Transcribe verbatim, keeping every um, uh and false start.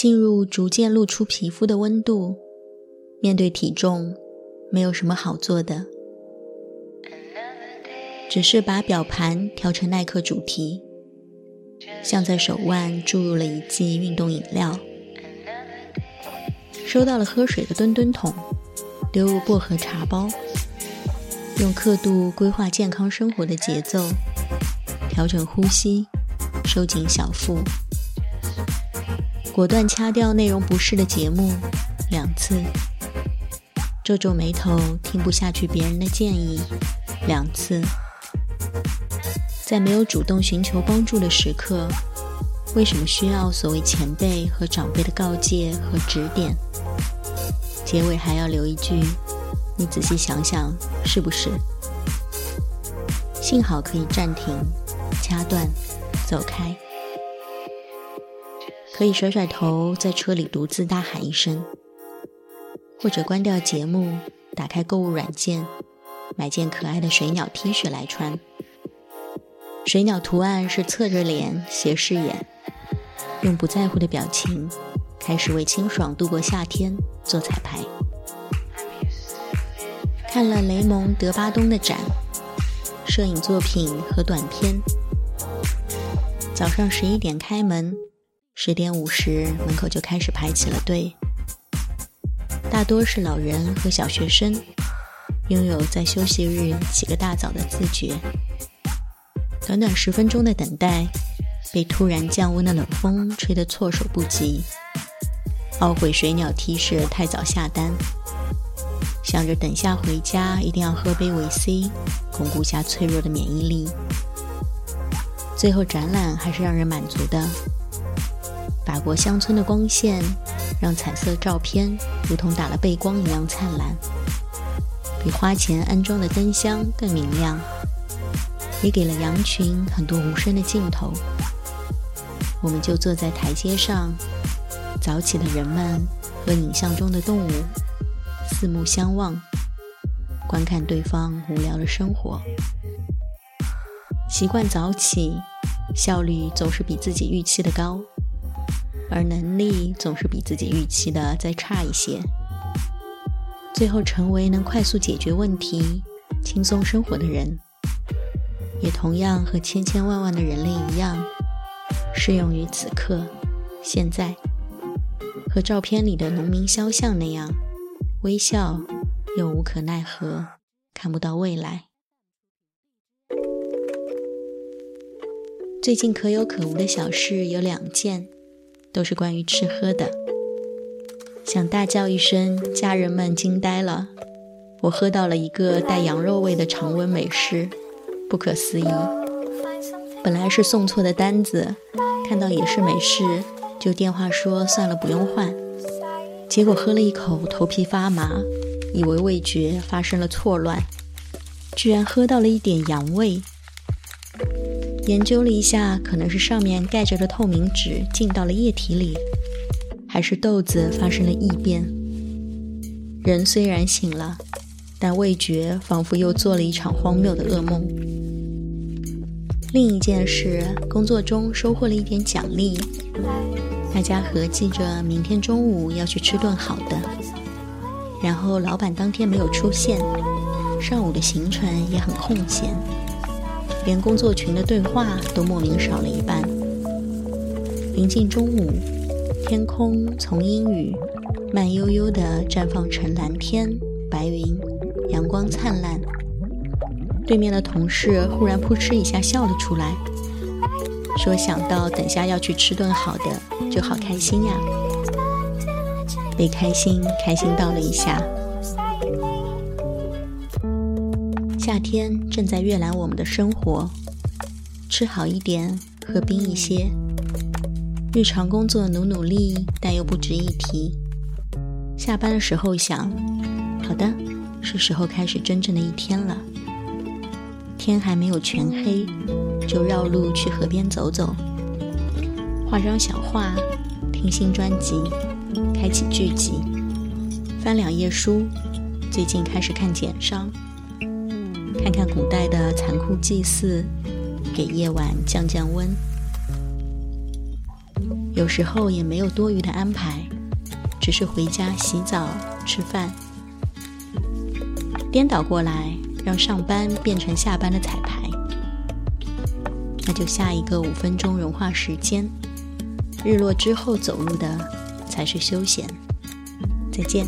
进入逐渐露出皮肤的温度。面对体重，没有什么好做的，只是把表盘调成耐克主题，像在手腕注入了一剂运动饮料。收到了喝水的吨吨桶，流入薄荷茶包，用刻度规划健康生活的节奏，调整呼吸，收紧小腹，果断掐掉内容不适的节目两次，皱皱眉头听不下去别人的建议两次，在没有主动寻求帮助的时刻，为什么需要所谓前辈和长辈的告诫和指点？结尾还要留一句，你仔细想想是不是？幸好可以暂停，掐断，走开，可以甩甩头，在车里独自大喊一声，或者关掉节目，打开购物软件，买件可爱的水鸟 T 恤来穿。水鸟图案是侧着脸，斜视眼，用不在乎的表情，开始为清爽度过夏天做彩排。看了雷蒙·德巴东的展，摄影作品和短片。早上十一点开门，十点五十门口就开始排起了队，大多是老人和小学生，拥有在休息日起个大早的自觉。短短十分钟的等待，被突然降温的冷风吹得措手不及，懊悔水鸟 T 恤太早下单，想着等下回家一定要喝杯维 C， 巩固下脆弱的免疫力。最后展览还是让人满足的，法国乡村的光线让彩色照片如同打了背光一样灿烂，比花钱安装的灯箱更明亮，也给了羊群很多无声的镜头。我们就坐在台阶上，早起的人们和影像中的动物四目相望，观看对方无聊的生活。习惯早起，效率总是比自己预期的高，而能力总是比自己预期的再差一些，最后成为能快速解决问题、轻松生活的人，也同样和千千万万的人类一样，适用于此刻、现在，和照片里的农民肖像那样，微笑又无可奈何，看不到未来。最近可有可无的小事有两件，都是关于吃喝的。想大叫一声，家人们惊呆了，我喝到了一个带羊肉味的常温美式，不可思议。本来是送错的单子，看到也是美式，就电话说算了不用换，结果喝了一口头皮发麻，以为味觉发生了错乱，居然喝到了一点羊味。研究了一下，可能是上面盖着的透明纸进到了液体里，还是豆子发生了异变。人虽然醒了，但味觉仿佛又做了一场荒谬的噩梦。另一件事，工作中收获了一点奖励，大家合计着明天中午要去吃顿好的，然后老板当天没有出现，上午的行程也很空闲，连工作群的对话都莫名少了一半。临近中午，天空从阴雨慢悠悠地绽放成蓝天、白云，阳光灿烂。对面的同事忽然扑哧一下笑了出来，说想到等下要去吃顿好的，就好开心呀。被开心开心到了一下。夏天正在阅览我们的生活，吃好一点，喝冰一些，日常工作努努力，但又不值一提。下班的时候想，好的，是时候开始真正的一天了。天还没有全黑，就绕路去河边走走，画张小画，听新专辑，开启剧集，翻两页书，最近开始看简商，看看古代的残酷祭祀，给夜晚降降温。有时候也没有多余的安排，只是回家洗澡吃饭。颠倒过来，让上班变成下班的彩排。那就下一个五分钟融化时间，日落之后走路的才是休闲。再见。